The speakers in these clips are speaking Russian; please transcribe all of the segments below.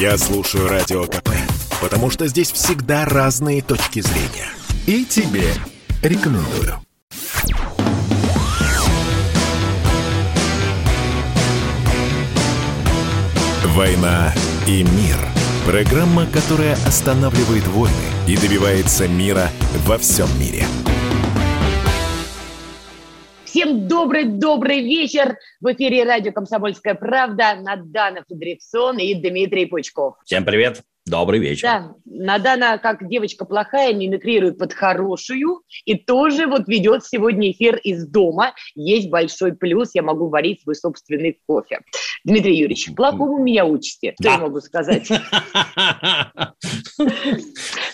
Я слушаю Радио КП, потому что здесь всегда разные точки зрения. И тебе рекомендую. «Война и мир» – программа, которая останавливает войны и добивается мира во всем мире. Всем добрый-добрый вечер. В эфире радио «Комсомольская правда». Надана Фридрихсон и Дмитрий Пучков. Всем привет. Добрый вечер. Да, Надана, как девочка плохая, мимикрирует под хорошую и тоже вот ведет сегодня эфир из дома. Есть большой плюс, я могу варить свой собственный кофе. Дмитрий Юрьевич, плохому меня учите, да. Что я могу сказать?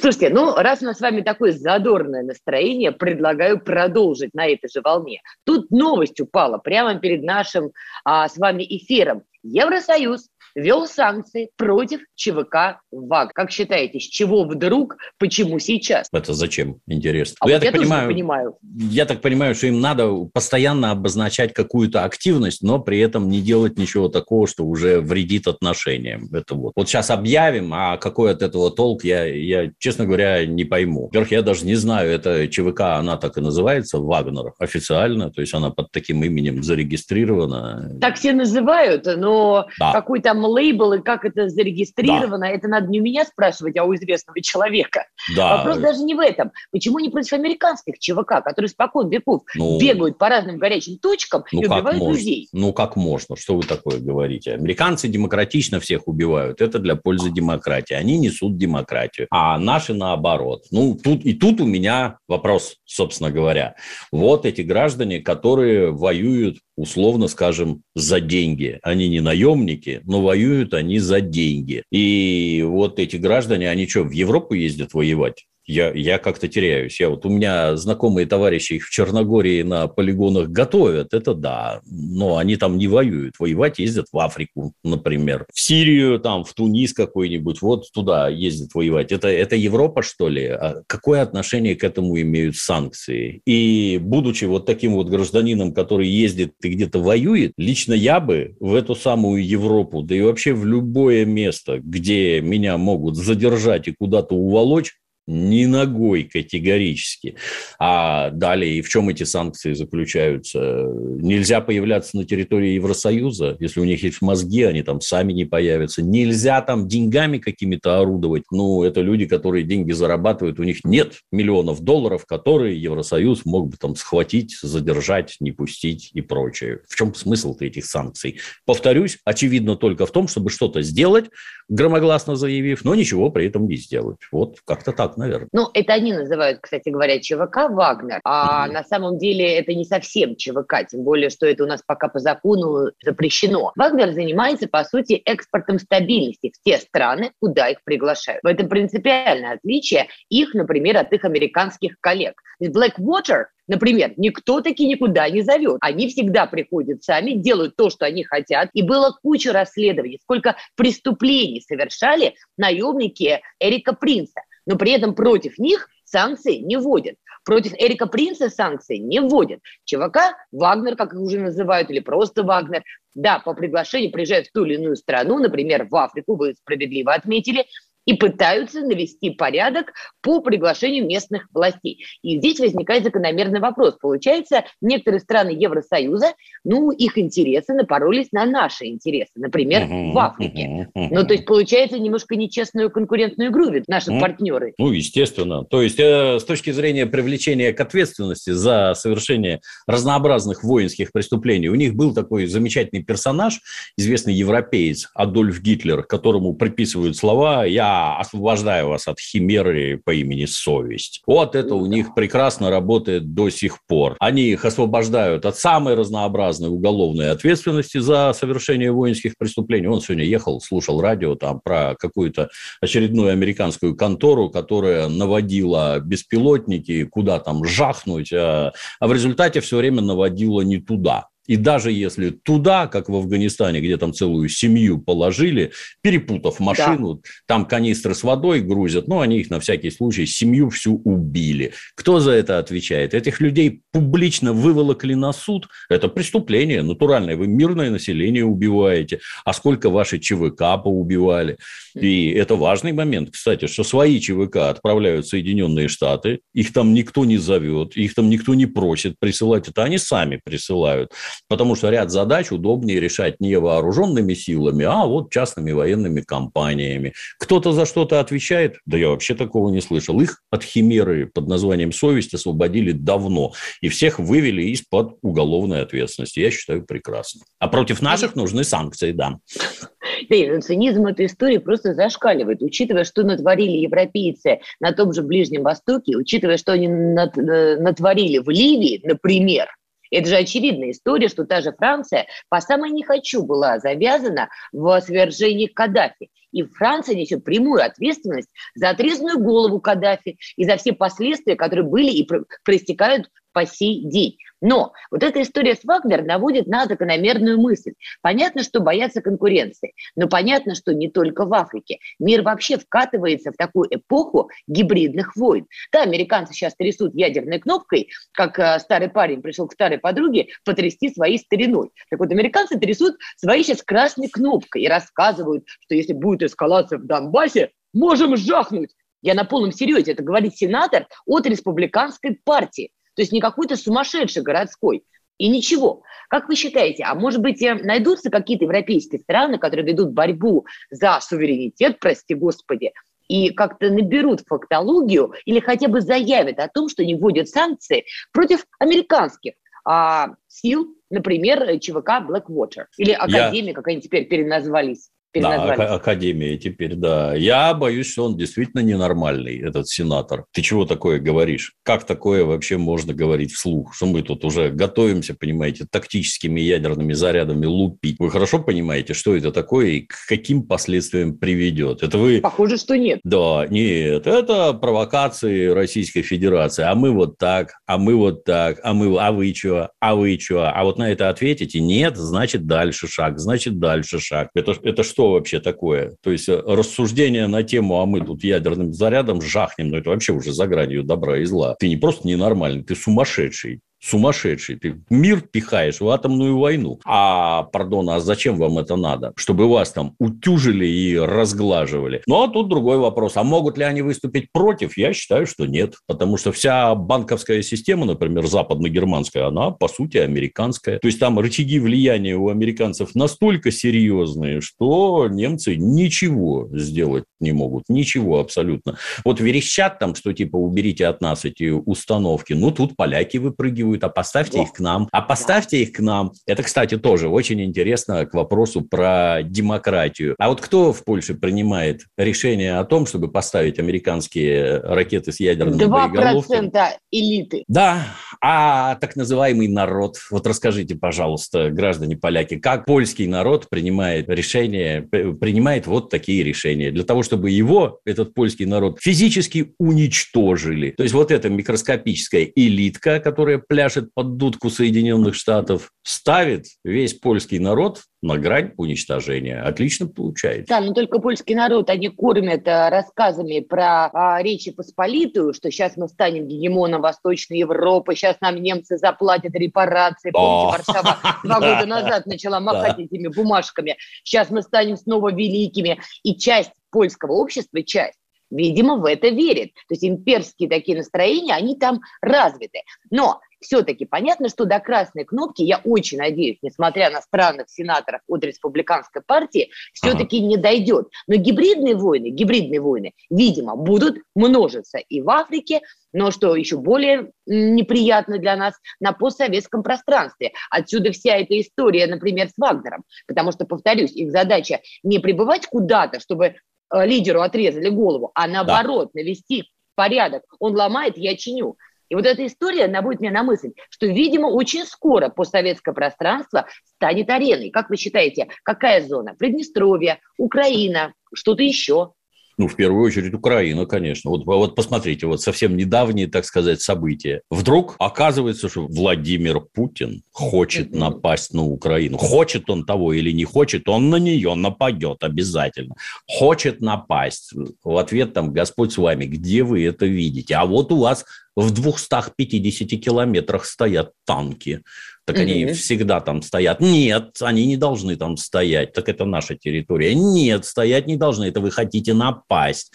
Слушайте, раз у нас с вами такое задорное настроение, предлагаю продолжить на этой же волне. Тут новость упала прямо перед нашим с вами эфиром. Евросоюз ввел санкции против ЧВК «Вагнер». Как считаете, с чего вдруг, почему сейчас? Это зачем? Интересно. Я так понимаю. Я так понимаю, что им надо постоянно обозначать какую-то активность, но при этом не делать ничего такого, что уже вредит отношениям. Это вот сейчас объявим, а какой от этого толк, я, честно говоря, не пойму. Во-первых, я даже не знаю, это ЧВК, она так и называется, «Вагнер», официально, то есть она под таким именем зарегистрирована. Так все называют, но да. Какой там лейбл и как это зарегистрировано, да. Это надо не у меня спрашивать, а у известного человека. Да. Вопрос даже не в этом. Почему не против американских ЧВК, которые спокон веков бегают по разным горячим точкам и убивают людей? Как можно? Что вы такое говорите? Американцы демократично всех убивают. Это для пользы демократии. Они несут демократию. А наши наоборот. Тут у меня вопрос, собственно говоря. Вот эти граждане, которые воюют, условно скажем, за деньги. Они не наемники, но воюют они за деньги. И вот эти граждане, они что, в Европу ездят воевать? Я как-то теряюсь. У меня знакомые товарищи их в Черногории на полигонах готовят, это да, но они там не воюют. Воевать ездят в Африку, например, в Сирию, там, в Тунис какой-нибудь, вот туда ездят воевать. Это Европа, что ли? А какое отношение к этому имеют санкции? И будучи вот таким вот гражданином, который ездит и где-то воюет, лично я бы в эту самую Европу, да и вообще в любое место, где меня могут задержать и куда-то уволочь, ни ногой категорически. А далее, и в чем эти санкции заключаются? Нельзя появляться на территории Евросоюза, если у них есть мозги, они там сами не появятся. Нельзя там деньгами какими-то орудовать. Это люди, которые деньги зарабатывают, у них нет миллионов долларов, которые Евросоюз мог бы там схватить, задержать, не пустить и прочее. В чем смысл-то этих санкций? Повторюсь, очевидно только в том, чтобы что-то сделать, громогласно заявив, но ничего при этом не сделать. Вот как-то так. Наверное. Это они называют, кстати говоря, ЧВК «Вагнер», а на самом деле это не совсем ЧВК, тем более, что это у нас пока по закону запрещено. «Вагнер» занимается, по сути, экспортом стабильности в те страны, куда их приглашают. Это принципиальное отличие их, например, от их американских коллег. Blackwater, например, никто таки никуда не зовет. Они всегда приходят сами, делают то, что они хотят. И было куча расследований, сколько преступлений совершали наемники Эрика Принца. Но при этом против них санкции не вводят. Против Эрика Принца санкции не вводят. ЧВК «Вагнер», как их уже называют, или просто «Вагнер», да, по приглашению приезжают в ту или иную страну, например, в Африку, вы справедливо отметили, и пытаются навести порядок по приглашению местных властей. И здесь возникает закономерный вопрос. Получается, некоторые страны Евросоюза, их интересы напоролись на наши интересы, например, в Африке. То есть, получается, немножко нечестную конкурентную игру ведут наши партнеры. Естественно. То есть, с точки зрения привлечения к ответственности за совершение разнообразных воинских преступлений, у них был такой замечательный персонаж, известный европеец Адольф Гитлер, которому приписывают слова «Я освобождаю вас от химеры по имени совесть». Вот это у них прекрасно работает до сих пор. Они их освобождают от самой разнообразной уголовной ответственности за совершение воинских преступлений. Он сегодня ехал, слушал радио там про какую-то очередную американскую контору, которая наводила беспилотники, куда там жахнуть, а в результате все время наводила не туда. И даже если туда, как в Афганистане, где там целую семью положили, перепутав машину, да, там канистры с водой грузят, но они их на всякий случай, семью всю убили. Кто за это отвечает? Этих людей публично выволокли на суд. Это преступление натуральное. Вы мирное население убиваете. А сколько ваши ЧВК поубивали? И это важный момент, кстати, что свои ЧВК отправляют в Соединенные Штаты. Их там никто не зовет, их там никто не просит присылать. Это они сами присылают. Потому что ряд задач удобнее решать не вооруженными силами, а вот частными военными компаниями. Кто-то за что-то отвечает? Да я вообще такого не слышал. Их от химеры под названием совесть освободили давно. И всех вывели из-под уголовной ответственности. Я считаю, прекрасно. А против наших нужны санкции, да. Цинизм этой истории просто зашкаливает. Учитывая, что натворили европейцы на том же Ближнем Востоке, учитывая, что они натворили в Ливии, например, это же очевидная история, что та же Франция по самой не хочу была завязана в свержении Каддафи. И Франция несет прямую ответственность за отрезанную голову Каддафи и за все последствия, которые были и проистекают по сей день. Но вот эта история с Вагнер наводит на закономерную мысль. Понятно, что боятся конкуренции, но понятно, что не только в Африке. Мир вообще вкатывается в такую эпоху гибридных войн. Да, американцы сейчас трясут ядерной кнопкой, как старый парень пришел к старой подруге потрясти своей стариной. Так вот, американцы трясут своей сейчас красной кнопкой и рассказывают, что если будет эскалация в Донбассе, можем жахнуть. Я на полном серьезе, это говорит сенатор от республиканской партии. То есть не какой-то сумасшедший городской. И ничего. Как вы считаете, а может быть найдутся какие-то европейские страны, которые ведут борьбу за суверенитет, прости господи, и как-то наберут фактологию или хотя бы заявят о том, что они вводят санкции против американских сил, например, ЧВК Blackwater или Академия, как они теперь переназвались? Да, Академия теперь, да. Я боюсь, что он действительно ненормальный, этот сенатор. Ты чего такое говоришь? Как такое вообще можно говорить вслух? Что мы тут уже готовимся, понимаете, тактическими ядерными зарядами лупить. Вы хорошо понимаете, что это такое и к каким последствиям приведет? Это вы... Похоже, что нет. Да, нет. Это провокации Российской Федерации. А мы вот так, а мы вот так, а мы... А вы чего? А вы чего? А вот на это ответите? Нет, значит, дальше шаг. Значит, дальше шаг. Это что? Вообще такое? То есть рассуждение на тему, а мы тут ядерным зарядом жахнем, но это вообще уже за гранью добра и зла. Ты не просто ненормальный, ты сумасшедший. Сумасшедший. Ты мир пихаешь в атомную войну. А зачем вам это надо? Чтобы вас там утюжили и разглаживали. Ну, а тут другой вопрос. А могут ли они выступить против? Я считаю, что нет. Потому что вся банковская система, например, западно-германская, она, по сути, американская. То есть, там рычаги влияния у американцев настолько серьезные, что немцы ничего сделать не могут. Ничего абсолютно. Вот верещат там, что типа уберите от нас эти установки. Ну, тут поляки выпрыгивают. А поставьте их к нам. А поставьте их к нам. Это, кстати, тоже очень интересно к вопросу про демократию. А вот кто в Польше принимает решение о том, чтобы поставить американские ракеты с ядерным боеголовком? 2% элиты. Да. А так называемый народ. Вот расскажите, пожалуйста, граждане поляки, как польский народ принимает решение, принимает вот такие решения для того, чтобы его, этот польский народ, физически уничтожили. То есть вот эта микроскопическая элитка, которая пляшет под дудку Соединенных Штатов, ставит весь польский народ на грань уничтожения. Отлично получается. Да, но только польский народ они кормят рассказами про Речь Посполитую, что сейчас мы станем гегемоном Восточной Европы, сейчас нам немцы заплатят репарации. Помните, Варшава 2 года назад начала махать этими бумажками. Сейчас мы станем снова великими. И часть польского общества, видимо, в это верит. То есть имперские такие настроения, они там развиты. Но все-таки понятно, что до красной кнопки, я очень надеюсь, несмотря на странных сенаторов от республиканской партии, все-таки не дойдет. Но гибридные войны, видимо, будут множиться и в Африке, но что еще более неприятно для нас, на постсоветском пространстве. Отсюда вся эта история, например, с Вагнером. Потому что, повторюсь, их задача не пребывать куда-то, чтобы лидеру отрезали голову, а наоборот, навести порядок. Он ломает, я чиню. И вот эта история наводит меня на мысль, что, видимо, очень скоро постсоветское пространство станет ареной. Как вы считаете, какая зона? Приднестровье, Украина, что-то еще? Ну, в первую очередь, Украина, конечно. Вот посмотрите, вот совсем недавние, так сказать, события. Вдруг оказывается, что Владимир Путин хочет напасть на Украину. Хочет он того или не хочет, он на нее нападет обязательно. Хочет напасть. В ответ там: Господь с вами, где вы это видите? А вот у вас в 250 километрах стоят танки. Так они всегда там стоят. Нет, они не должны там стоять. Так это наша территория. Нет, стоять не должны. Это вы хотите напасть.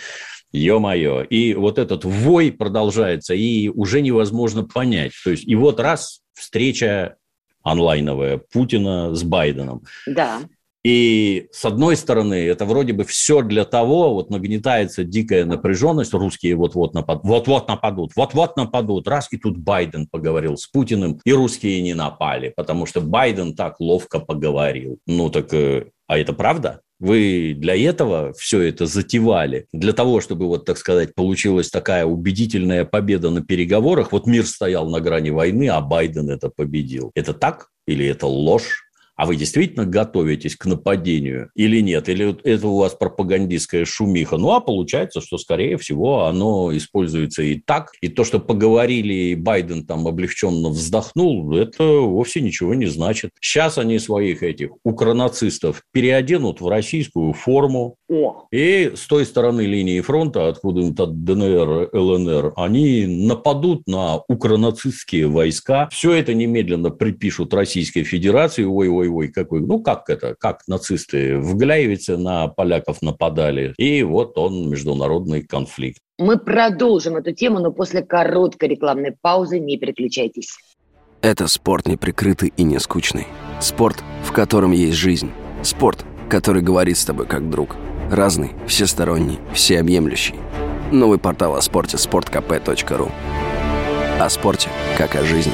Ё-моё. И вот этот вой продолжается, и уже невозможно понять. То есть, и вот раз встреча онлайновая Путина с Байденом. Да. И, с одной стороны, это вроде бы все для того, вот нагнетается дикая напряженность, русские вот-вот нападут, раз, и тут Байден поговорил с Путиным, и русские не напали, потому что Байден так ловко поговорил. Ну так, а это правда? Вы для этого все это затевали? Для того, чтобы, вот, так сказать, получилась такая убедительная победа на переговорах, вот мир стоял на грани войны, а Байден это победил. Это так или это ложь? А вы действительно готовитесь к нападению или нет? Или это у вас пропагандистская шумиха? Ну, а получается, что, скорее всего, оно используется и так. И то, что поговорили, и Байден там облегченно вздохнул, это вовсе ничего не значит. Сейчас они своих этих укронацистов переоденут в российскую форму. И с той стороны линии фронта, откуда-нибудь от ДНР, ЛНР, они нападут на укронацистские войска. Все это немедленно припишут Российской Федерации. Ой, какой. Ну, как это? Как нацисты в Гляйвице на поляков нападали. И вот он, международный конфликт. Мы продолжим эту тему, но после короткой рекламной паузы. Не переключайтесь. Это спорт неприкрытый и не скучный. Спорт, в котором есть жизнь. Спорт, который говорит с тобой как друг. Разный, всесторонний, всеобъемлющий. Новый портал о спорте sportkp.ru. О спорте, как о жизни.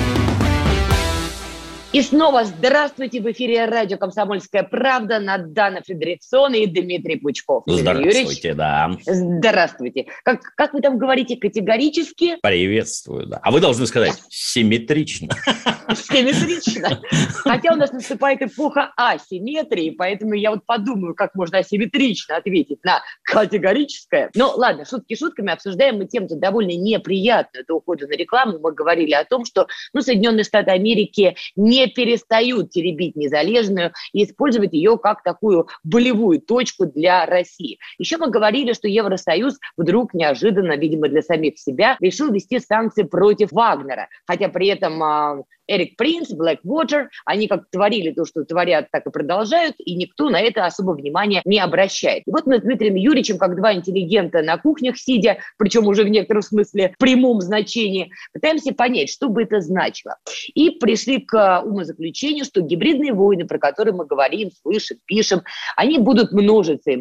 И снова здравствуйте! В эфире радио «Комсомольская правда», Надана Фридрихсон и Дмитрий Пучков. Здравствуйте, да. Здравствуйте. Как вы там говорите, категорически? Приветствую, да. А вы должны сказать симметрично. Симметрично. Хотя у нас наступает эпоха асимметрии, поэтому я вот подумаю, как можно асимметрично ответить на категорическое. Но ладно, шутки шутками, обсуждаем мы тему-то довольно неприятную. До ухода на рекламу мы говорили о том, что Соединенные Штаты Америки не перестают теребить незалежную и использовать ее как такую болевую точку для России. Еще мы говорили, что Евросоюз вдруг неожиданно, видимо, для самих себя, решил ввести санкции против Вагнера. Хотя при этом Эрик Принц, Blackwater, они как творили то, что творят, так и продолжают, и никто на это особо внимания не обращает. И вот мы с Дмитрием Юрьевичем, как два интеллигента на кухнях сидя, причем уже в некотором смысле в прямом значении, пытаемся понять, что бы это значило. И пришли к умозаключению, что гибридные войны, про которые мы говорим, слышим, пишем, они будут множиться, и,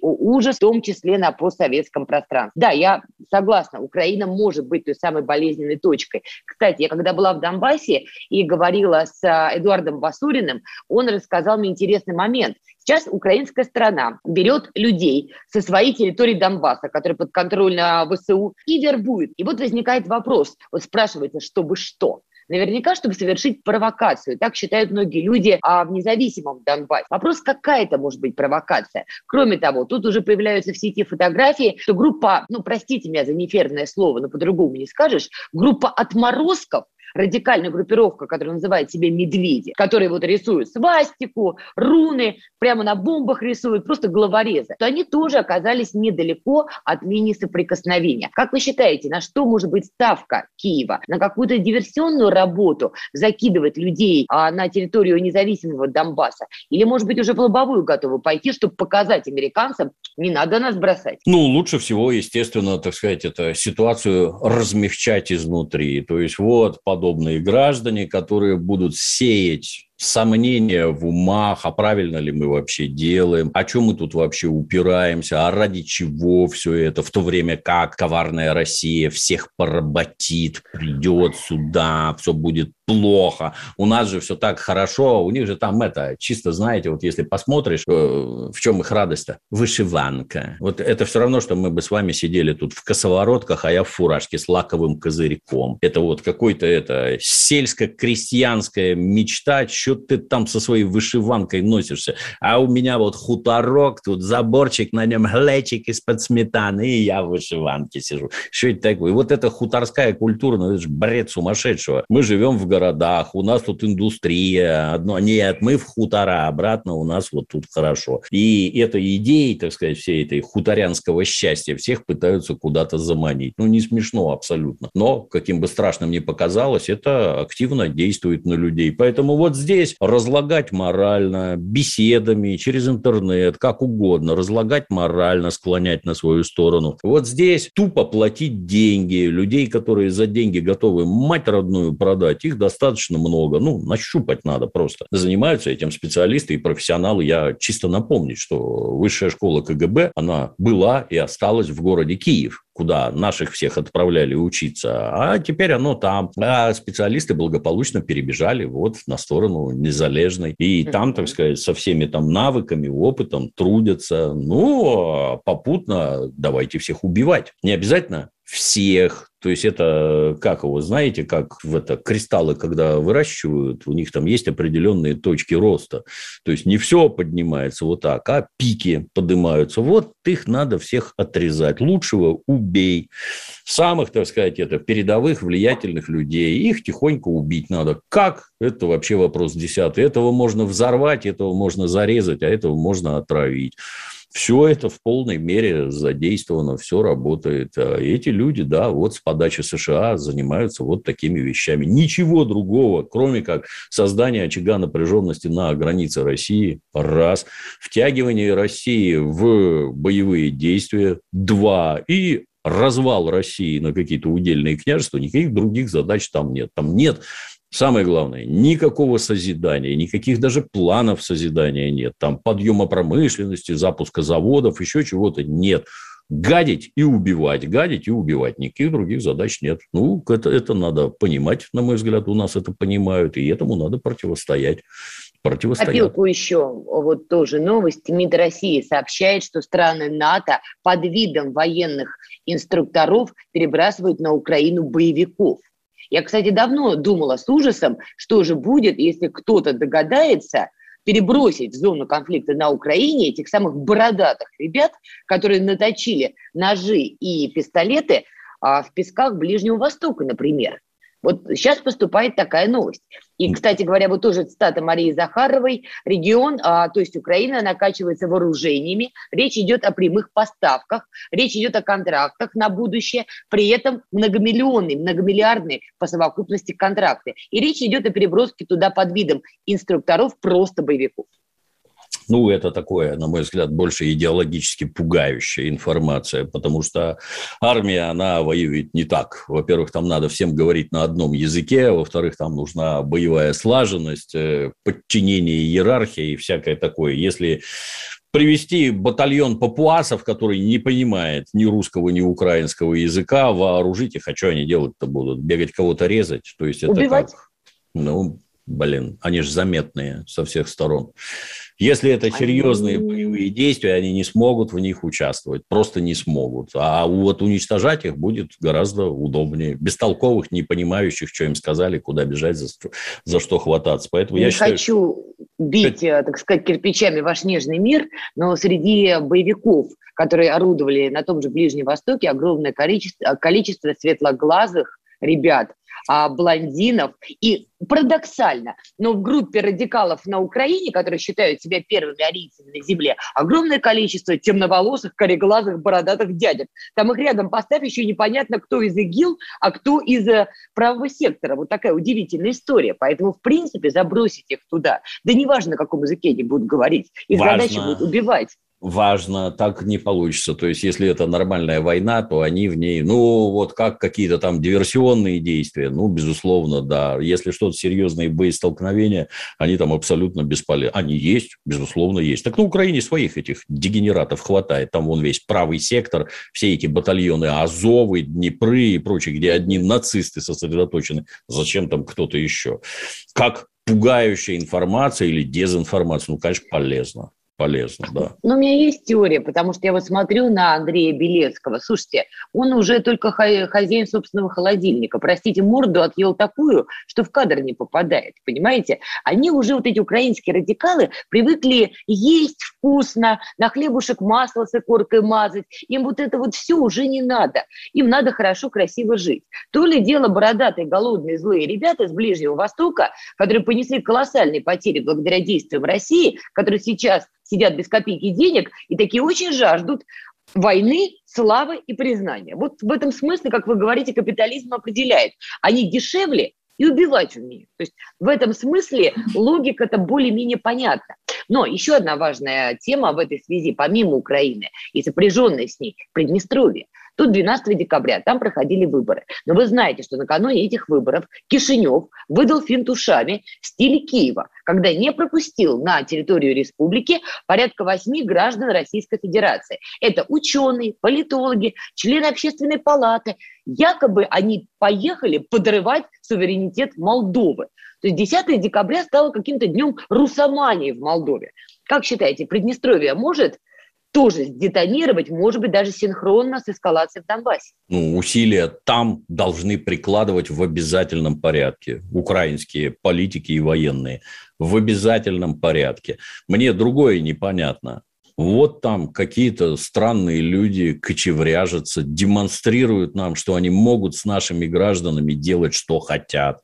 о ужас, в том числе на постсоветском пространстве. Да, я согласна, Украина может быть той самой болезненной точкой. Кстати, я когда была в Донбассе, и говорила с Эдуардом Басуриным, он рассказал мне интересный момент. Сейчас украинская сторона берет людей со своей территории Донбасса, которая подконтрольна ВСУ, и вербует. И вот возникает вопрос, вот спрашивается, чтобы что? Наверняка, чтобы совершить провокацию. Так считают многие люди в независимом Донбассе. Вопрос, какая это может быть провокация? Кроме того, тут уже появляются в сети фотографии, что группа, простите меня за неферное слово, но по-другому не скажешь, группа отморозков, радикальная группировка, которая называет себя «Медведи», которые вот рисуют свастику, руны, прямо на бомбах рисуют, просто головорезы, то они тоже оказались недалеко от линии соприкосновения. Как вы считаете, на что может быть ставка Киева? На какую-то диверсионную работу закидывать людей на территорию независимого Донбасса? Или, может быть, уже в лобовую готовы пойти, чтобы показать американцам, не надо нас бросать? Лучше всего, естественно, так сказать, это ситуацию размягчать изнутри. То есть подобные граждане, которые будут сеять сомнения в умах, а правильно ли мы вообще делаем, о чем мы тут вообще упираемся, а ради чего все это, в то время как коварная Россия всех поработит, придет сюда, все будет плохо, у нас же все так хорошо, у них же там это, чисто, знаете, вот если посмотришь, в чем их радость-то? Вышиванка. Вот это все равно, что мы бы с вами сидели тут в косоворотках, а я в фуражке с лаковым козырьком. Это вот какой-то это сельско-крестьянская мечта, что ты там со своей вышиванкой носишься, а у меня вот хуторок, тут заборчик, на нем глечик из-под сметаны, и я в вышиванке сижу. Что это такое? Вот эта хуторская культура, ну, это же бред сумасшедшего. Мы живем в городах, у нас тут индустрия, одно нет, мы в хутора, обратно у нас вот тут хорошо. И этой идеей, так сказать, всей этой хуторянского счастья всех пытаются куда-то заманить. Ну, не смешно абсолютно, но, каким бы страшным ни показалось, это активно действует на людей. Поэтому вот здесь разлагать морально, беседами, через интернет, как угодно, разлагать морально, склонять на свою сторону. Вот здесь тупо платить деньги. Людей, которые за деньги готовы мать родную продать, их достаточно много. Ну, нащупать надо просто. Занимаются этим специалисты и профессионалы. Я чисто напомню, что высшая школа КГБ, она была и осталась в городе Киев, куда наших всех отправляли учиться, а теперь оно там. А специалисты благополучно перебежали вот на сторону незалежной. И там, так сказать, со всеми там навыками, опытом трудятся. Ну, попутно давайте всех убивать. Не обязательно всех. То есть это, как его, знаете, как в это кристаллы, когда выращивают, у них там есть определенные точки роста. То есть не все поднимается вот так, а пики поднимаются. Вот их надо всех отрезать. Лучшего убей. Самых, так сказать, это передовых, влиятельных людей. Их тихонько убить надо. Как? Это вообще вопрос десятый. Этого можно взорвать, этого можно зарезать, а этого можно отравить. Все это в полной мере задействовано, все работает. А эти люди, да, вот с подачи США занимаются вот такими вещами. Ничего другого, кроме как создания очага напряженности на границе России, раз, втягивание России в боевые действия, два, и развал России на какие-то удельные княжества, никаких других задач там нет. Там нет. Самое главное, никакого созидания, никаких даже планов созидания нет. Там подъема промышленности, запуска заводов, еще чего-то нет. Гадить и убивать, никаких других задач нет. Ну, это надо понимать, на мой взгляд, у нас это понимают, и этому надо противостоять. Копилку еще, вот тоже новость. МИД России сообщает, что страны НАТО под видом военных инструкторов перебрасывают на Украину боевиков. Я, кстати, давно думала с ужасом, что же будет, если кто-то догадается перебросить в зону конфликта на Украине этих самых бородатых ребят, которые наточили ножи и пистолеты в песках Ближнего Востока, например. Вот сейчас поступает такая новость. И, кстати говоря, вот тоже цитата Марии Захаровой. Регион, то есть Украина, накачивается вооружениями. Речь идет о прямых поставках. Речь идет о контрактах на будущее. При этом многомиллионные, многомиллиардные по совокупности контракты. И речь идет о переброске туда под видом инструкторов просто боевиков. Ну, это такое, на мой взгляд, больше идеологически пугающая информация, потому что армия, она воюет не так. Во-первых, там надо всем говорить на одном языке, во-вторых, там нужна боевая слаженность, подчинение иерархии и всякое такое. Если привести батальон папуасов, который не понимает ни русского, ни украинского языка, вооружить их, а что они делать-то будут? Бегать кого-то резать? То есть это убивать? Как? Ну, блин, они же заметные со всех сторон. Если это серьезные боевые действия, они не смогут в них участвовать, просто не смогут. А вот уничтожать их будет гораздо удобнее. Бестолковых, не понимающих, что им сказали, куда бежать, за что хвататься. Поэтому я считаю, хочу бить, так сказать, кирпичами ваш нежный мир, но среди боевиков, которые орудовали на том же Ближнем Востоке, огромное количество светлоглазых ребят, блондинов. И парадоксально, но в группе радикалов на Украине, которые считают себя первыми арийцами на земле, огромное количество темноволосых, кореглазых, бородатых дядек. Там их рядом поставь, еще непонятно, кто из ИГИЛ, а кто из правого сектора. Вот такая удивительная история. Поэтому, в принципе, забросить их туда. Да неважно, на каком языке они будут говорить. Их задача будет убивать. важно, так не получится. То есть, если это нормальная война, то они в ней... Ну, вот как какие-то там диверсионные действия, ну, безусловно, да. Если что-то серьезные боестолкновения, они там абсолютно бесполезны. Они есть, безусловно, есть. Так на Украине своих этих дегенератов хватает. Там вон весь правый сектор, все эти батальоны Азовы, Днепры и прочее, где одни нацисты сосредоточены. Зачем там кто-то еще? Как пугающая информация или дезинформация? Ну, конечно, полезно. Полезно, да. Но у меня есть теория, потому что я вот смотрю на Андрея Белецкого. Слушайте, он уже только хозяин собственного холодильника. Простите, морду отъел такую, что в кадр не попадает, понимаете? Они уже, вот эти украинские радикалы, привыкли есть вкусно, на хлебушек масло с икоркой мазать. Им вот это вот все уже не надо. Им надо хорошо, красиво жить. То ли дело бородатые, голодные, злые ребята с Ближнего Востока, которые понесли колоссальные потери благодаря действиям России, которые сейчас... сидят без копейки денег и такие очень жаждут войны, славы и признания. Вот в этом смысле, как вы говорите, капитализм определяет. Они дешевле и убивать умеют. То есть в этом смысле логика-то более-менее понятна. Но еще одна важная тема в этой связи, помимо Украины и сопряженной с ней, Приднестровье. Тут 12 декабря, там проходили выборы. Но вы знаете, что накануне этих выборов Кишинев выдал финт ушами в стиле Киева, когда не пропустил на территорию республики порядка 8 граждан Российской Федерации. Это ученые, политологи, члены общественной палаты. Якобы они поехали подрывать суверенитет Молдовы. То есть 10 декабря стало каким-то днем русомании в Молдове. Как считаете, Приднестровье может... тоже детонировать, может быть, даже синхронно с эскалацией в Донбассе. Ну, усилия там должны прикладывать в обязательном порядке украинские политики и военные. В обязательном порядке. Мне другое непонятно. Вот там какие-то странные люди кочевряжатся, демонстрируют нам, что они могут с нашими гражданами делать, что хотят.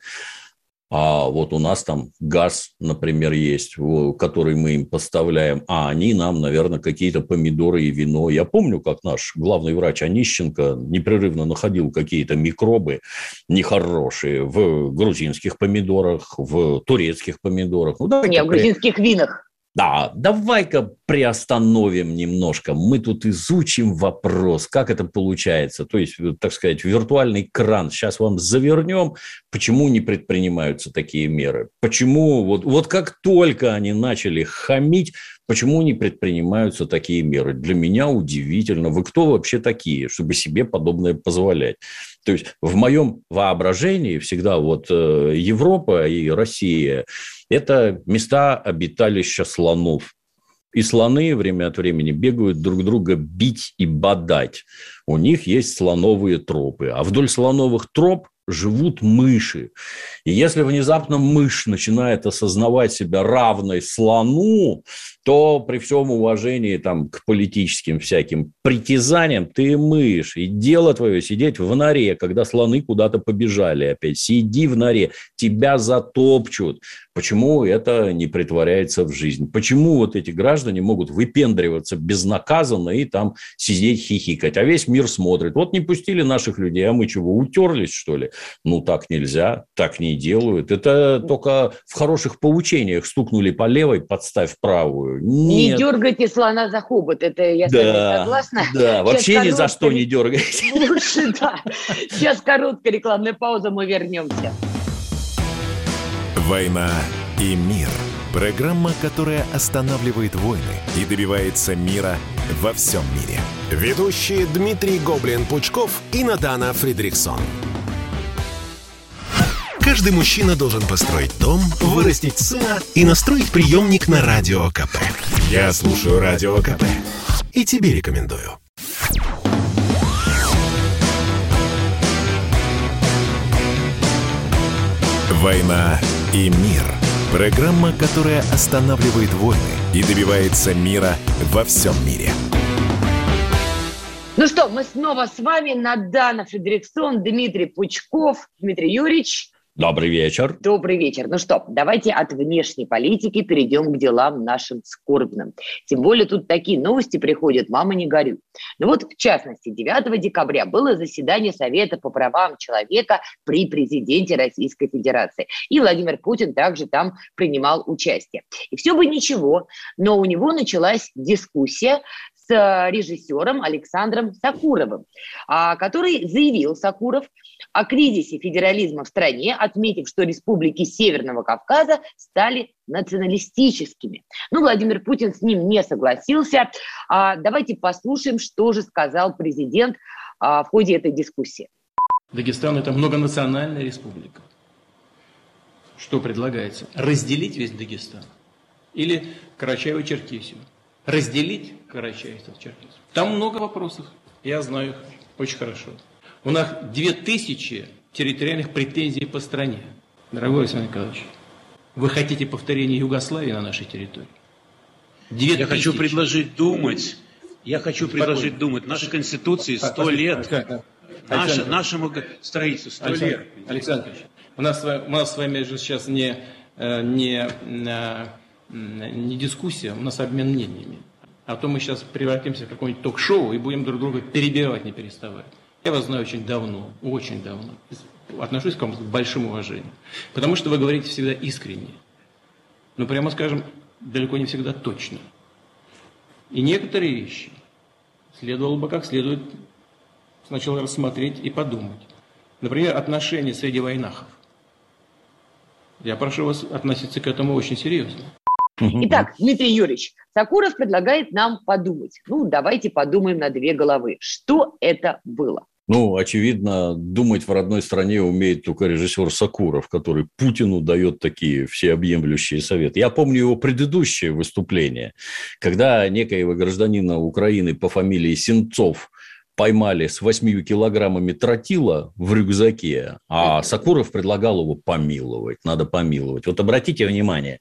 А вот у нас там газ, например, есть, который мы им поставляем, а они нам, наверное, какие-то помидоры и вино. Я помню, как наш главный врач Онищенко непрерывно находил какие-то микробы нехорошие в грузинских помидорах, в турецких помидорах. Ну, не, в грузинских винах. Да, давай-ка приостановим немножко. Мы тут изучим вопрос, как это получается. То есть, так сказать, виртуальный кран. Сейчас вам завернем. Почему не предпринимаются такие меры? Почему вот как только они начали хамить, почему не предпринимаются такие меры? Для меня удивительно. Вы кто вообще такие, чтобы себе подобное позволять? То есть, в моем воображении всегда Европа и Россия – это места обиталища слонов. И слоны время от времени бегают друг друга бить и бодать. У них есть слоновые тропы. А вдоль слоновых троп живут мыши. И если внезапно мышь начинает осознавать себя равной слону, то при всем уважении там, к политическим всяким притязаниям ты мышь. И дело твое сидеть в норе, когда слоны куда-то побежали опять. Сиди в норе, тебя затопчут. Почему это не притворяется в жизнь? Почему эти граждане могут выпендриваться безнаказанно и там сидеть хихикать? А весь мир смотрит. Вот не пустили наших людей, а мы чего, утерлись, что ли? Ну, так нельзя, так не делают. Это только в хороших поучениях стукнули по левой, подставь правую. Нет. Не дергайте слона за хобот, это я с вами согласна. Да, вообще ни за что не дергайте. Лучше, да. Сейчас короткая рекламная пауза, мы вернемся. «Война и мир» – программа, которая останавливает войны и добивается мира во всем мире. Ведущие Дмитрий Гоблин-Пучков и Надана Фридрихсон. Каждый мужчина должен построить дом, вырастить сына и настроить приемник на Радио КП. Я слушаю Радио КП и тебе рекомендую. «Война и мир» – программа, которая останавливает войны и добивается мира во всем мире. Ну что, мы снова с вами. Надана Фридрихсон, Дмитрий Пучков. Дмитрий Юрьевич. Добрый вечер. Добрый вечер. Ну что, давайте от внешней политики перейдем к делам нашим скорбным. Тем более тут такие новости приходят, мама не горюй. Ну вот, в частности, 9 декабря было заседание Совета по правам человека при президенте Российской Федерации. И Владимир Путин также там принимал участие. И все бы ничего, но у него началась дискуссия с режиссером Александром Сокуровым, который заявил, Сокуров, о кризисе федерализма в стране, отметив, что республики Северного Кавказа стали националистическими. Ну, Владимир Путин с ним не согласился. Давайте послушаем, что же сказал президент в ходе этой дискуссии. Дагестан – это многонациональная республика. Что предлагается? Разделить весь Дагестан или Карачаево-Черкесию? Разделить Карачаево-Черкесию. Там много вопросов, я знаю их очень хорошо. У нас 2000 территориальных претензий по стране. Дорогой Александр Николаевич, вы хотите повторения Югославии на нашей территории? Я хочу предложить думать. Нашей Конституции 100 лет. Нашему строительству 100 лет. Александр Николаевич, у нас с вами же сейчас не дискуссия, у нас обмен мнениями. А то мы сейчас превратимся в какое-нибудь ток-шоу и будем друг друга перебивать, не переставая. Я вас знаю очень давно, отношусь к вам с большим уважением, потому что вы говорите всегда искренне, но, прямо скажем, далеко не всегда точно. И некоторые вещи следовало бы как следует сначала рассмотреть и подумать. Например, отношения среди войнахов. Я прошу вас относиться к этому очень серьезно. Итак, Дмитрий Юрьевич, Сокуров предлагает нам подумать. Ну, давайте подумаем на две головы. Что это было? Ну, очевидно, думать в родной стране умеет только режиссер Сокуров, который Путину дает такие всеобъемлющие советы. Я помню его предыдущее выступление, когда некоего гражданина Украины по фамилии Сенцов поймали с 8 килограммами тротила в рюкзаке, а Сокуров предлагал его помиловать, надо помиловать. Вот обратите внимание,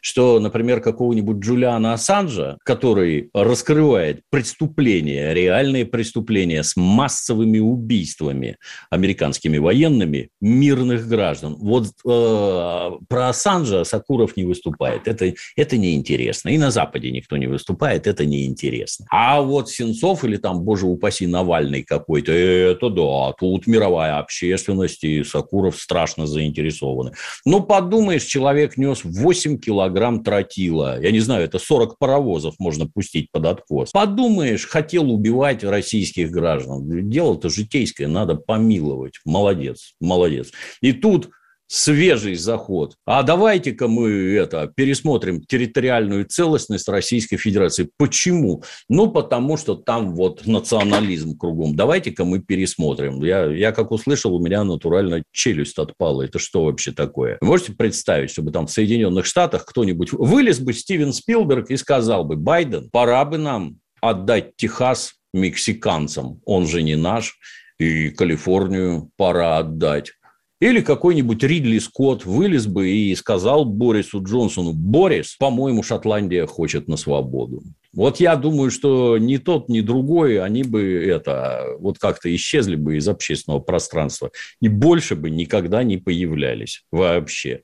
что, например, какого-нибудь Джулиана Ассанжа, который раскрывает преступления, реальные преступления с массовыми убийствами американскими военными мирных граждан, вот про Ассанжа Сокуров не выступает, это неинтересно. И на Западе никто не выступает, это неинтересно. А вот Сенцов или там, боже упаси, Навальный какой-то, это да, тут мировая общественность и Сокуров страшно заинтересованы. Ну, подумаешь, человек нес 8 килограмм тротила. Я не знаю, это 40 паровозов можно пустить под откос. Подумаешь, хотел убивать российских граждан. Дело-то житейское, надо помиловать. Молодец, молодец. И тут свежий заход. А давайте-ка мы пересмотрим территориальную целостность Российской Федерации. Почему? Ну, потому что там вот национализм кругом. Давайте-ка мы пересмотрим. Я как услышал, у меня натурально челюсть отпала. Это что вообще такое? Вы можете представить, чтобы там в Соединенных Штатах кто-нибудь вылез бы, Стивен Спилберг, и сказал бы: Байден, пора бы нам отдать Техас мексиканцам, он же не наш, и Калифорнию пора отдать. Или какой-нибудь Ридли Скотт вылез бы и сказал Борису Джонсону: Борис, по-моему, Шотландия хочет на свободу. Вот я думаю, что ни тот, ни другой, они бы вот как-то исчезли бы из общественного пространства и больше бы никогда не появлялись вообще.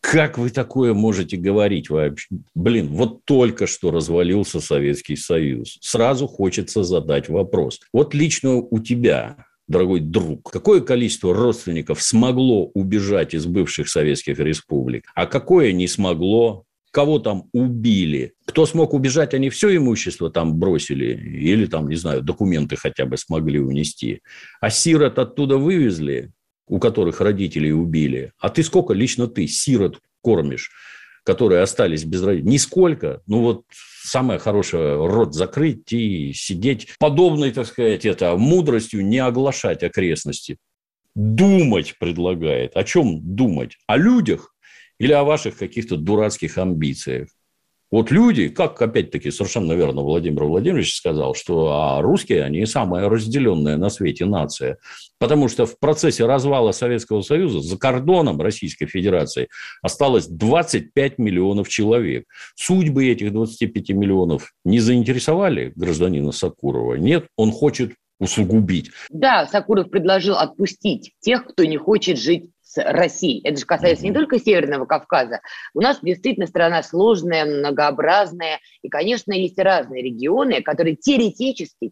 Как вы такое можете говорить вообще? Блин, вот только что развалился Советский Союз. Сразу хочется задать вопрос. Вот лично у тебя, дорогой друг, какое количество родственников смогло убежать из бывших советских республик, а какое не смогло, кого там убили? Кто смог убежать, они все имущество там бросили или там, не знаю, документы хотя бы смогли унести. А сирот оттуда вывезли, у которых родителей убили. А ты сколько лично ты сирот кормишь, которые остались без родителей? Нисколько. Ну вот самое хорошее — рот закрыть и сидеть подобной, так сказать, мудростью не оглашать окрестности. Думать предлагает. О чем думать? О людях или о ваших каких-то дурацких амбициях? Вот люди, как опять-таки совершенно верно Владимир Владимирович сказал, что русские, они самая разделенная на свете нация. Потому что в процессе развала Советского Союза за кордоном Российской Федерации осталось 25 миллионов человек. Судьбы этих 25 миллионов не заинтересовали гражданина Сокурова? Нет, он хочет усугубить. Да, Сокуров предложил отпустить тех, кто не хочет жить с Россией. Это же касается не только Северного Кавказа. У нас действительно страна сложная, многообразная. И, конечно, есть разные регионы, которые теоретически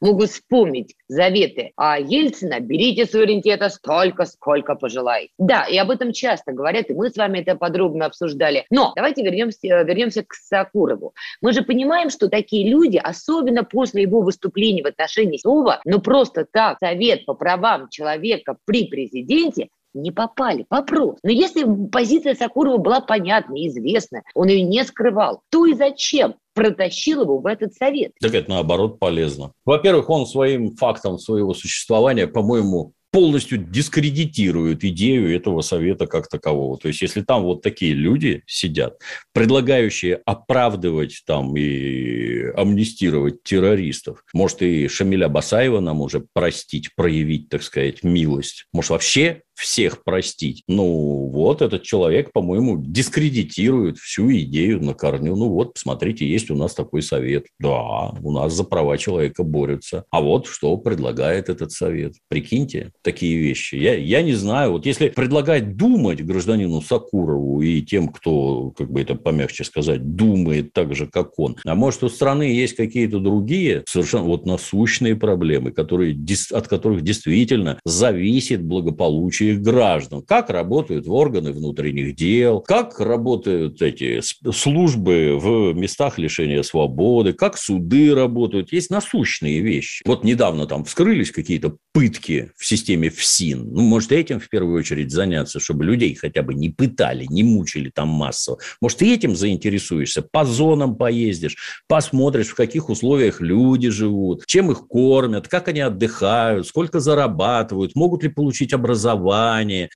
могут вспомнить заветы Ельцина: берите суверенитета столько, сколько пожелаете. Да, и об этом часто говорят, и мы с вами это подробно обсуждали. Но давайте вернемся к Сокурову. Мы же понимаем, что такие люди, особенно после его выступления в отношении слова, ну просто так Совет по правам человека при президенте не попали. Вопрос. Но если позиция Сокурова была понятна, известна, он ее не скрывал, то и зачем протащил его в этот совет? Так это, наоборот, полезно. Во-первых, он своим фактом своего существования, по-моему, полностью дискредитирует идею этого совета как такового. То есть, если там вот такие люди сидят, предлагающие оправдывать там и амнистировать террористов, может, и Шамиля Басаева нам уже простить, проявить, так сказать, милость, может, вообще всех простить. Ну, вот этот человек, по-моему, дискредитирует всю идею на корню. Ну, вот, посмотрите, есть у нас такой совет. Да, у нас за права человека борются. А вот что предлагает этот совет. Прикиньте, такие вещи. Я не знаю. Вот если предлагать думать гражданину Сокурову и тем, кто, как бы это помягче сказать, думает так же, как он. А может, у страны есть какие-то другие совершенно вот насущные проблемы, которые, от которых действительно зависит благополучие граждан, как работают органы внутренних дел, как работают эти службы в местах лишения свободы, как суды работают. Есть насущные вещи. Вот недавно там вскрылись какие-то пытки в системе ФСИН. Ну, может, этим в первую очередь заняться, чтобы людей хотя бы не пытали, не мучили там массово. Может, и этим заинтересуешься, по зонам поездишь, посмотришь, в каких условиях люди живут, чем их кормят, как они отдыхают, сколько зарабатывают, могут ли получить образование,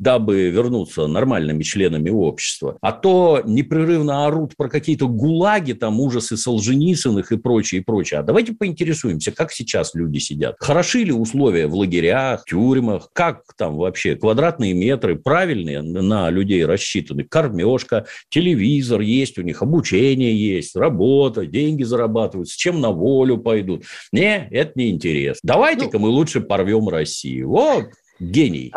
дабы вернуться нормальными членами общества. А то непрерывно орут про какие-то гулаги, там ужасы Солженицыных и прочее, и прочее. А давайте поинтересуемся, как сейчас люди сидят. Хороши ли условия в лагерях, тюрьмах? Как там вообще квадратные метры правильные на людей рассчитаны? Кормежка, телевизор есть у них, обучение есть, работа, деньги зарабатывают, с чем на волю пойдут? Не, это неинтересно. Давайте-ка мы лучше порвем Россию. Вот. Гений.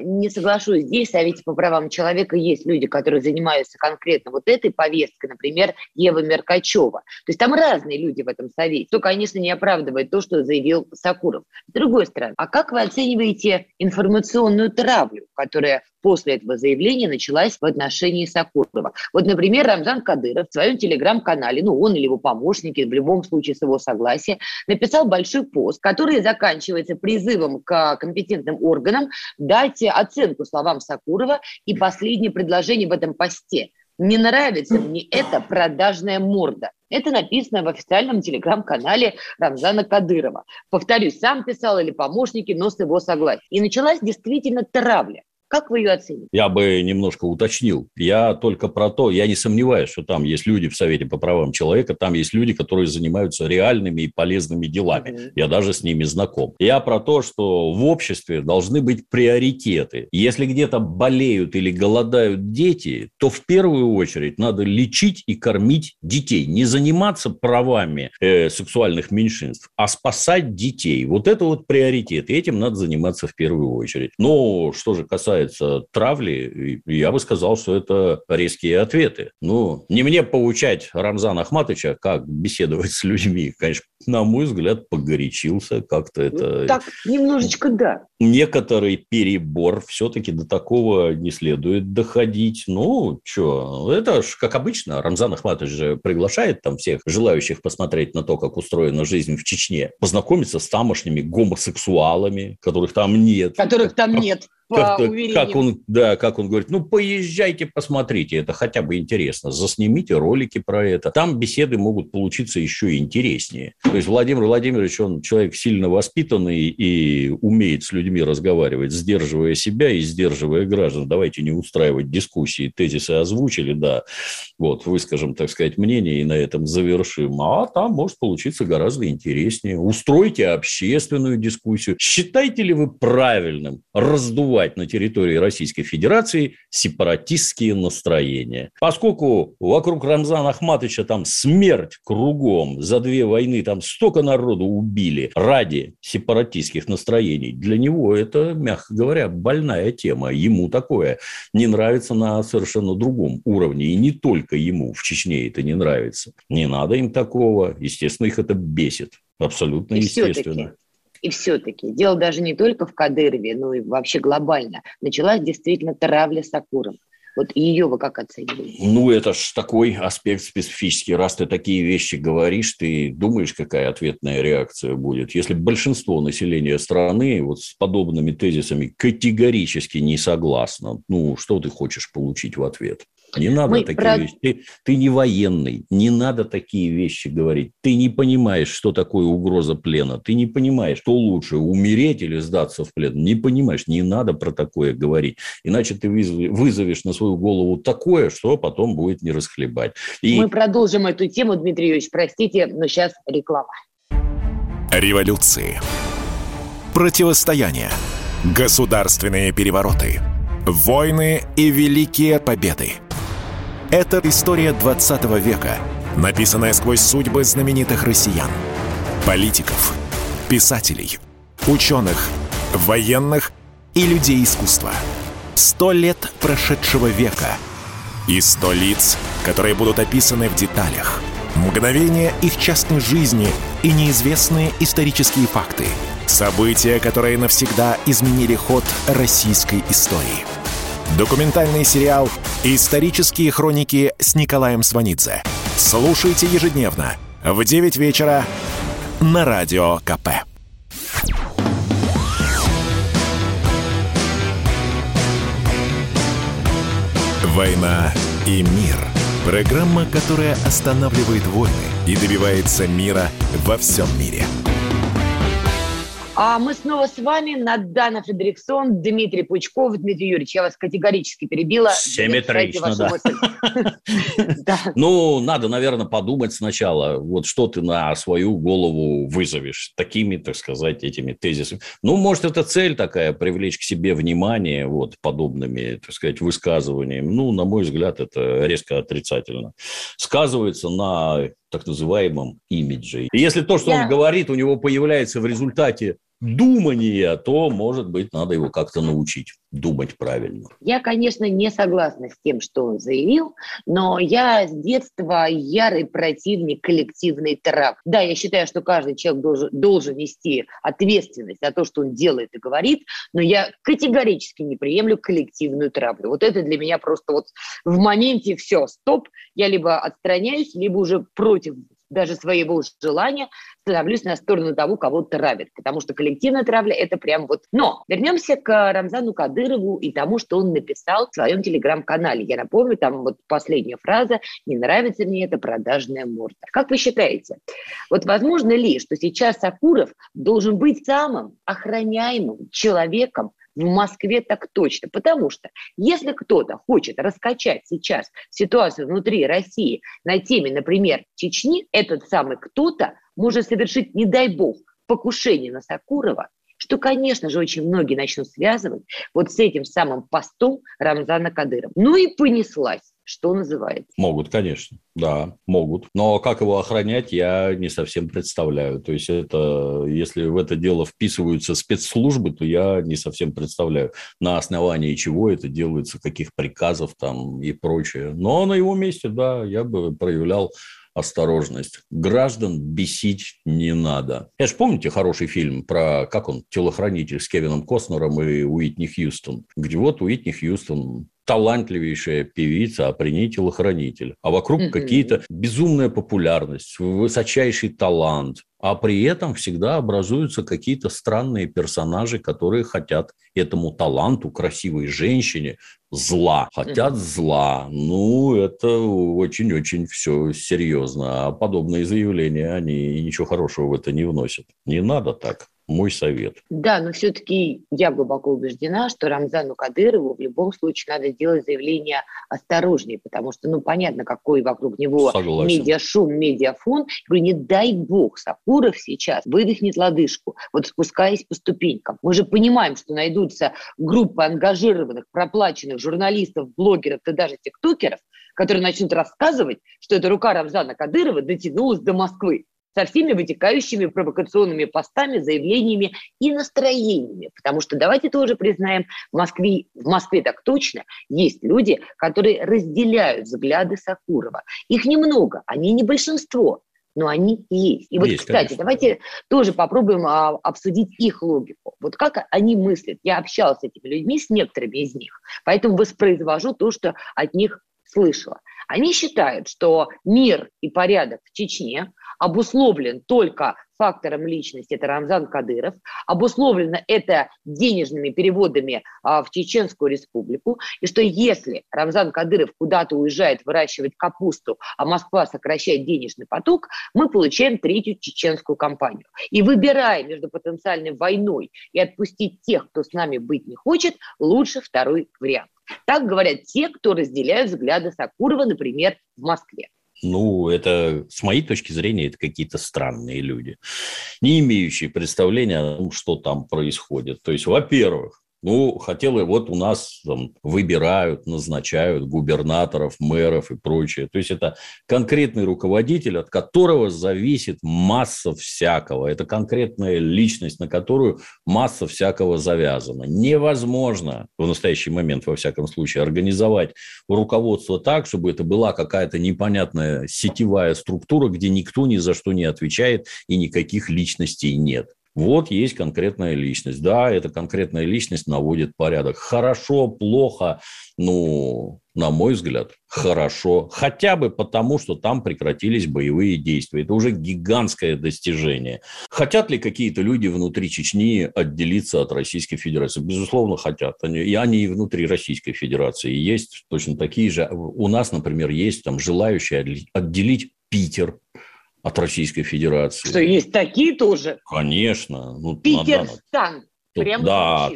Не соглашусь. Здесь в Совете по правам человека есть люди, которые занимаются конкретно вот этой повесткой, например, Ева Меркачева. То есть там разные люди в этом совете. Кто, конечно, не оправдывает то, что заявил Сокуров. С другой стороны, а как вы оцениваете информационную травлю, которая после этого заявления началась в отношении Сокурова? Вот, например, Рамзан Кадыров в своем телеграм-канале, ну, он или его помощники, в любом случае с его согласия, написал большой пост, который заканчивается призывом к компетентным органам дать оценку словам Сокурова, и последнее предложение в этом посте: «Не нравится мне эта продажная морда». Это написано в официальном телеграм-канале Рамзана Кадырова. Повторюсь, сам писал или помощники, но с его согласия. И началась действительно травля. Как вы ее оцените? Я бы немножко уточнил. Я только про то, я не сомневаюсь, что там есть люди в Совете по правам человека, там есть люди, которые занимаются реальными и полезными делами. Mm-hmm. Я даже с ними знаком. Я про то, что в обществе должны быть приоритеты. Если где-то болеют или голодают дети, то в первую очередь надо лечить и кормить детей. Не заниматься правами сексуальных меньшинств, а спасать детей. Вот это вот приоритет. И этим надо заниматься в первую очередь. Но что же касается травли, я бы сказал, что это резкие ответы. Ну, не мне поучать Рамзана Ахматовича, как беседовать с людьми. Конечно, на мой взгляд, погорячился как-то это. Ну, так, немножечко, да. Некоторый перебор, все-таки до такого не следует доходить. Ну, что, это ж как обычно. Рамзан Ахматович же приглашает там всех желающих посмотреть на то, как устроена жизнь в Чечне, познакомиться с тамошними гомосексуалами, которых там нет. Как он говорит, ну, поезжайте, посмотрите, это хотя бы интересно, заснимите ролики про это. Там беседы могут получиться еще и интереснее. То есть Владимир Владимирович, он человек сильно воспитанный и умеет с людьми разговаривать, сдерживая себя и сдерживая граждан. Давайте не устраивать дискуссии, тезисы озвучили, да, вот, выскажем, так сказать, мнение и на этом завершим. А там может получиться гораздо интереснее. Устройте общественную дискуссию. Считаете ли вы правильным раздувать развивать на территории Российской Федерации сепаратистские настроения. Поскольку вокруг Рамзана Ахматовича там смерть кругом, за две войны там столько народу убили ради сепаратистских настроений, для него это, мягко говоря, больная тема. Ему такое не нравится на совершенно другом уровне. И не только ему в Чечне это не нравится. Не надо им такого. Естественно, их это бесит. Абсолютно естественно. И все-таки дело даже не только в Кадырове, но и вообще глобально. Началась действительно травля Сокурова. Вот ее вы как оцениваете? Ну, это ж такой аспект специфический. Раз ты такие вещи говоришь, ты думаешь, какая ответная реакция будет. Если большинство населения страны вот с подобными тезисами категорически не согласно, ну, что ты хочешь получить в ответ? Не надо такие вещи. Ты не военный, не надо такие вещи говорить. Ты не понимаешь, что такое угроза плена. Ты не понимаешь, что лучше, умереть или сдаться в плен. Не понимаешь, не надо про такое говорить. Иначе ты вызовешь на свою голову такое, что потом будет не расхлебать. И... Мы продолжим эту тему, Дмитрий Юрьевич, простите, но сейчас реклама. Революции. Противостояние. Государственные перевороты. Войны и великие победы. Это история 20 века, написанная сквозь судьбы знаменитых россиян. Политиков, писателей, ученых, военных и людей искусства. 100 лет прошедшего века. И 100 лиц, которые будут описаны в деталях. Мгновения их частной жизни и неизвестные исторические факты. События, которые навсегда изменили ход российской истории. Документальный сериал «Исторические хроники» с Николаем Сванидзе. Слушайте ежедневно в 9 вечера на Радио КП. «Война и мир». Программа, которая останавливает войны и добивается мира во всем мире. А мы снова с вами, Надана Фридрихсон, Дмитрий Пучков. Дмитрий Юрьевич, я вас категорически перебила. Симметрично, да. Ну, надо, наверное, подумать сначала, вот что ты на свою голову вызовешь такими, так сказать, этими тезисами. Ну, может, это цель такая, привлечь к себе внимание вот подобными, так сказать, высказываниями. Ну, на мой взгляд, это резко отрицательно сказывается на... так называемом имидже. И если то, что он говорит, у него появляется в результате думания, то, может быть, надо его как-то научить думать правильно. Я, конечно, не согласна с тем, что он заявил, но я с детства ярый противник коллективной травли. Да, я считаю, что каждый человек должен нести ответственность за то, что он делает и говорит, но я категорически не приемлю коллективную травлю. Вот это для меня просто вот в моменте все, стоп, я либо отстраняюсь, либо уже против даже своего желания становлюсь на сторону того, кого травят. Потому что коллективная травля – это прям вот... Но вернемся к Рамзану Кадырову и тому, что он написал в своем телеграм-канале. Я напомню, там вот последняя фраза «Не нравится мне эта продажная морда». Как вы считаете, вот возможно ли, что сейчас Сокуров должен быть самым охраняемым человеком в Москве? Так точно, потому что если кто-то хочет раскачать сейчас ситуацию внутри России на теме, например, Чечни, этот самый кто-то может совершить, не дай бог, покушение на Сокурова, что, конечно же, очень многие начнут связывать вот с этим самым постом Рамзана Кадырова. Ну и понеслась. Что называется? Могут, конечно, да, могут. Но как его охранять, я не совсем представляю. То есть, это, если в это дело вписываются спецслужбы, то я не совсем представляю, на основании чего это делается, каких приказов там и прочее. Но на его месте, да, я бы проявлял осторожность. Граждан бесить не надо. Я же помните хороший фильм про, как он, «Телохранитель» с Кевином Костнером и Уитни Хьюстон, где вот Уитни Хьюстон... талантливейшая певица, а при ней телохранитель. А вокруг какие-то безумная популярность, высочайший талант. А при этом всегда образуются какие-то странные персонажи, которые хотят этому таланту, красивой женщине, зла. Хотят зла. Ну, это очень-очень все серьезно. А подобные заявления, они ничего хорошего в это не вносят. Не надо так. мой совет. Да, но все-таки я глубоко убеждена, что Рамзану Кадырову в любом случае надо делать заявление осторожнее, потому что, понятно, какой вокруг него медиашум, медиафон. Не дай бог Сокуров сейчас выдохнет лодыжку, спускаясь по ступенькам. Мы же понимаем, что найдутся группы ангажированных, проплаченных журналистов, блогеров и даже тиктокеров, которые начнут рассказывать, что эта рука Рамзана Кадырова дотянулась до Москвы, со всеми вытекающими провокационными постами, заявлениями и настроениями. Потому что, давайте тоже признаем, в Москве так точно есть люди, которые разделяют взгляды Сокурова. Их немного, они не большинство, но они есть. И есть, кстати, конечно. Давайте тоже попробуем обсудить их логику. Как они мыслят. Я общалась с этими людьми, с некоторыми из них, поэтому воспроизвожу то, что от них слышала. Они считают, что мир и порядок в Чечне обусловлен только фактором личности, это Рамзан Кадыров, обусловлено это денежными переводами в Чеченскую республику, и что если Рамзан Кадыров куда-то уезжает выращивать капусту, а Москва сокращает денежный поток, мы получаем третью чеченскую кампанию. И выбирая между потенциальной войной и отпустить тех, кто с нами быть не хочет, лучше второй вариант. Так говорят те, кто разделяют взгляды Сокурова, например, в Москве. Это, с моей точки зрения, это какие-то странные люди, не имеющие представления о том, что там происходит. То есть, во-первых, у нас там выбирают, назначают губернаторов, мэров и прочее. То есть, это конкретный руководитель, от которого зависит масса всякого. Это конкретная личность, на которую масса всякого завязана. Невозможно в настоящий момент, во всяком случае, организовать руководство так, чтобы это была какая-то непонятная сетевая структура, где никто ни за что не отвечает и никаких личностей нет. Есть конкретная личность. Да, эта конкретная личность наводит порядок. Хорошо, плохо, на мой взгляд, хорошо. Хотя бы потому, что там прекратились боевые действия. Это уже гигантское достижение. Хотят ли какие-то люди внутри Чечни отделиться от Российской Федерации? Безусловно, хотят. Они и внутри Российской Федерации есть точно такие же. У нас, например, есть там желающие отделить Питер от Российской Федерации. Что, есть такие тоже? Конечно. Питерстан.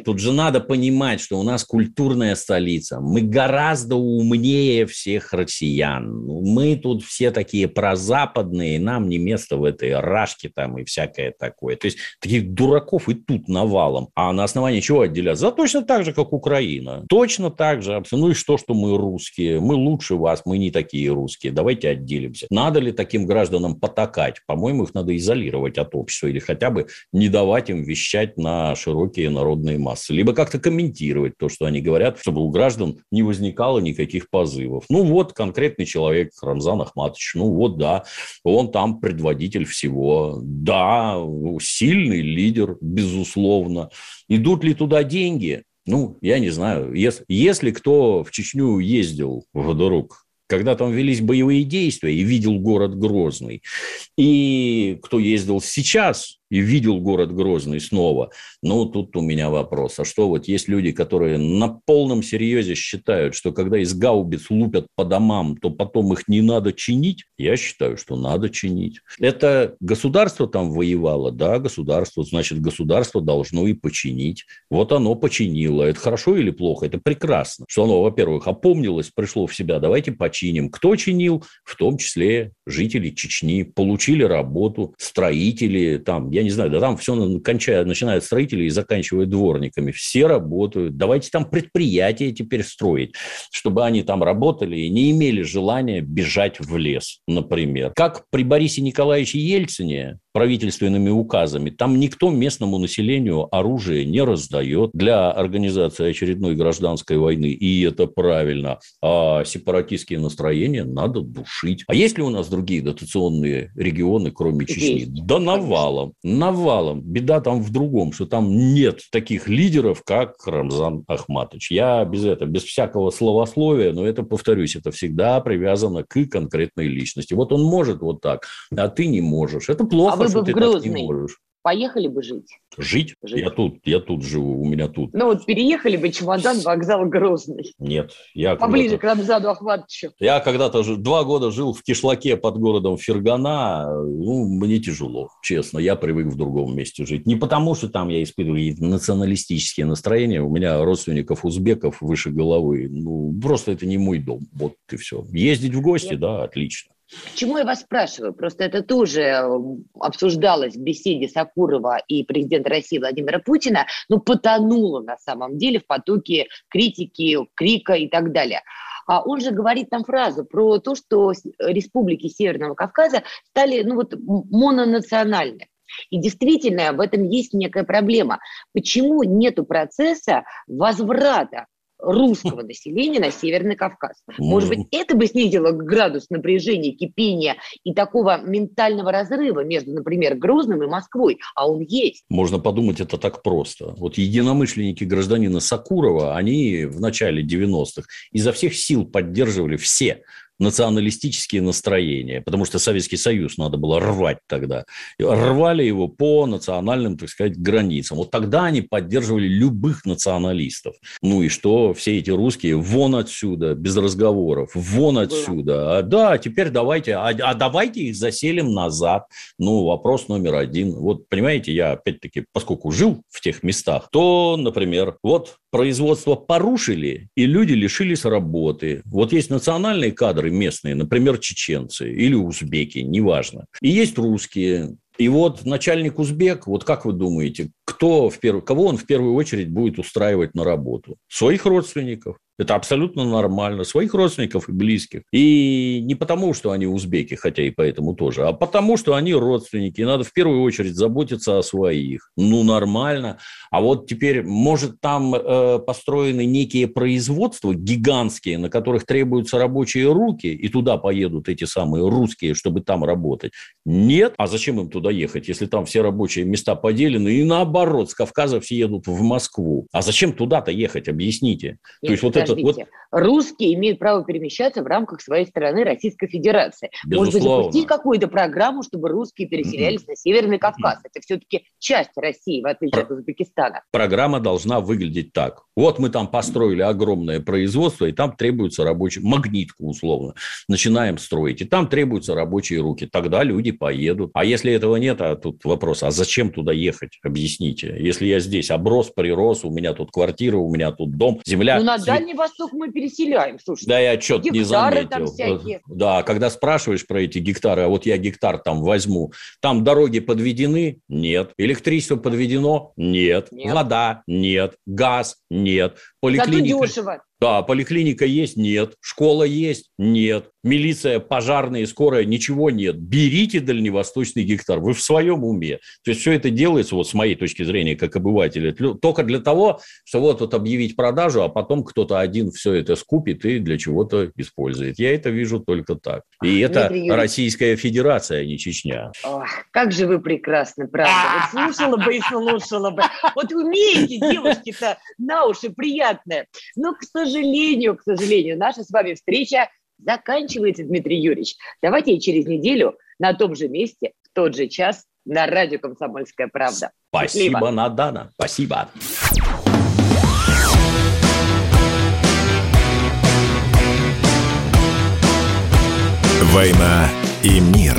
Тут же надо понимать, что у нас культурная столица. Мы гораздо умнее всех россиян. Мы тут все такие прозападные, нам не место в этой рашке там и всякое такое. То есть, таких дураков и тут навалом. А на основании чего отделяться? Да точно так же, как Украина. Точно так же. И что мы русские. Мы лучше вас, мы не такие русские. Давайте отделимся. Надо ли таким гражданам потакать? По-моему, их надо изолировать от общества или хотя бы не давать им вещать на широкие народные массы, либо как-то комментировать то, что они говорят, чтобы у граждан не возникало никаких позывов. Конкретный человек, Рамзан Ахматович, да, он там предводитель всего, да, сильный лидер, безусловно. Идут ли туда деньги? Я не знаю. Если кто в Чечню ездил вдруг, когда там велись боевые действия и видел город Грозный, и кто ездил сейчас и видел город Грозный снова, тут у меня вопрос. А что есть люди, которые на полном серьезе считают, что когда из гаубиц лупят по домам, то потом их не надо чинить? Я считаю, что надо чинить. Это государство там воевало? Да, государство. Значит, государство должно и починить. Оно починило. Это хорошо или плохо? Это прекрасно. Что оно, во-первых, опомнилось, пришло в себя. Давайте починим. Кто чинил? В том числе жители Чечни. Получили работу, строители там, я не знаю, да там все начиная от строителей и заканчивая дворниками. Все работают. Давайте там предприятия теперь строить, чтобы они там работали и не имели желания бежать в лес, например. Как при Борисе Николаевиче Ельцине правительственными указами, там никто местному населению оружие не раздает для организации очередной гражданской войны. И это правильно. А сепаратистские настроения надо душить. А есть ли у нас другие дотационные регионы, кроме Чечни? Есть. Да навалом. Навалом. Беда там в другом, что там нет таких лидеров, как Рамзан Ахматович. Я без всякого словословия, но это, повторюсь, это всегда привязано к конкретной личности. Он может так, а ты не можешь. Это плохо, а что ты так не можешь. Поехали бы жить. Жить? Я тут живу, у меня тут. Ну вот переехали бы чемодан в вокзал Грозный. Нет. Поближе к Рамзану Ахматовичу. Я когда-то 2 года жил в кишлаке под городом Фергана. Ну, мне тяжело, честно. Я привык в другом месте жить. Не потому, что там я испытываю националистические настроения. У меня родственников узбеков выше головы. Ну, просто это не мой дом. Вот и все. Ездить в гости, да, отлично. К чему я вас спрашиваю? Просто это тоже обсуждалось в беседе Сокурова и президента России Владимира Путина, но потонуло на самом деле в потоке критики, крика и так далее. А он же говорит там фразу про то, что республики Северного Кавказа стали мононациональны. И действительно, в этом есть некая проблема. Почему нету процесса возврата русского населения на Северный Кавказ? Может быть, это бы снизило градус напряжения, кипения и такого ментального разрыва между, например, Грозным и Москвой, а он есть. Можно подумать, это так просто. Вот единомышленники гражданина Сокурова, они в начале 90-х изо всех сил поддерживали все националистические настроения, потому что Советский Союз надо было рвать тогда. Рвали его по национальным, так сказать, границам. Вот тогда они поддерживали любых националистов. Ну и что? Все эти русские вон отсюда, без разговоров, вон отсюда. Да, теперь давайте, давайте их заселим назад. Ну, вопрос номер 1. Вот, понимаете, я опять-таки, поскольку жил в тех местах, то, например, вот производство порушили, и люди лишились работы. Вот есть национальные кадры, местные, например, чеченцы или узбеки, неважно. И есть русские. И вот начальник узбек, вот как вы думаете, кого он в первую очередь будет устраивать на работу? Своих родственников. Это абсолютно нормально. Своих родственников и близких. И не потому, что они узбеки, хотя и поэтому тоже, а потому, что они родственники. И надо в первую очередь заботиться о своих. Ну, нормально. А вот теперь, может, там построены некие производства гигантские, на которых требуются рабочие руки, и туда поедут эти самые русские, чтобы там работать? Нет. А зачем им туда ехать, если там все рабочие места поделены? И наоборот, с Кавказа все едут в Москву. А зачем туда-то ехать, объясните? Нет, то есть, русские имеют право перемещаться в рамках своей страны, Российской Федерации. Безусловно. Может быть, запустить какую-то программу, чтобы русские переселялись на Северный Кавказ. Это все-таки часть России, в отличие от Узбекистана. Программа должна выглядеть так. Вот мы там построили огромное производство, и там требуются рабочие... Магнитку, условно, начинаем строить. И там требуются рабочие руки. Тогда люди поедут. А если этого нет, а тут вопрос, а зачем туда ехать? Объясните. Если я здесь оброс, прирос, у меня тут квартира, у меня тут дом, земля... Ну, на Дальний Восток мы переселяем, слушай. Да, я что-то не заметил. Да, когда спрашиваешь про эти гектары, а вот я гектар там возьму, там дороги подведены? Нет. Электричество подведено? Нет. Нет. Вода? Нет. Газ? Нет. Поликлиника? Зато дешево. Да, поликлиника есть? Нет. Школа есть? Нет. Милиция, пожарные, скорая? Ничего нет. Берите дальневосточный гектар. Вы в своем уме. То есть все это делается, вот с моей точки зрения, как обывателя, только для того, что вот объявить продажу, а потом кто-то один все это скупит и для чего-то использует. Я это вижу только так. И это Российская Федерация, а не Чечня. Ох, как же вы прекрасны, правда. Вот слушала бы и слушала бы. Вот умеете, девушки-то, на уши приятные. Но, к сожалению, наша с вами встреча заканчивается, Дмитрий Юрьевич. Давайте через неделю на том же месте, в тот же час, на радио «Комсомольская правда». Спасибо, счастливо. Надана. Спасибо. «Война и мир».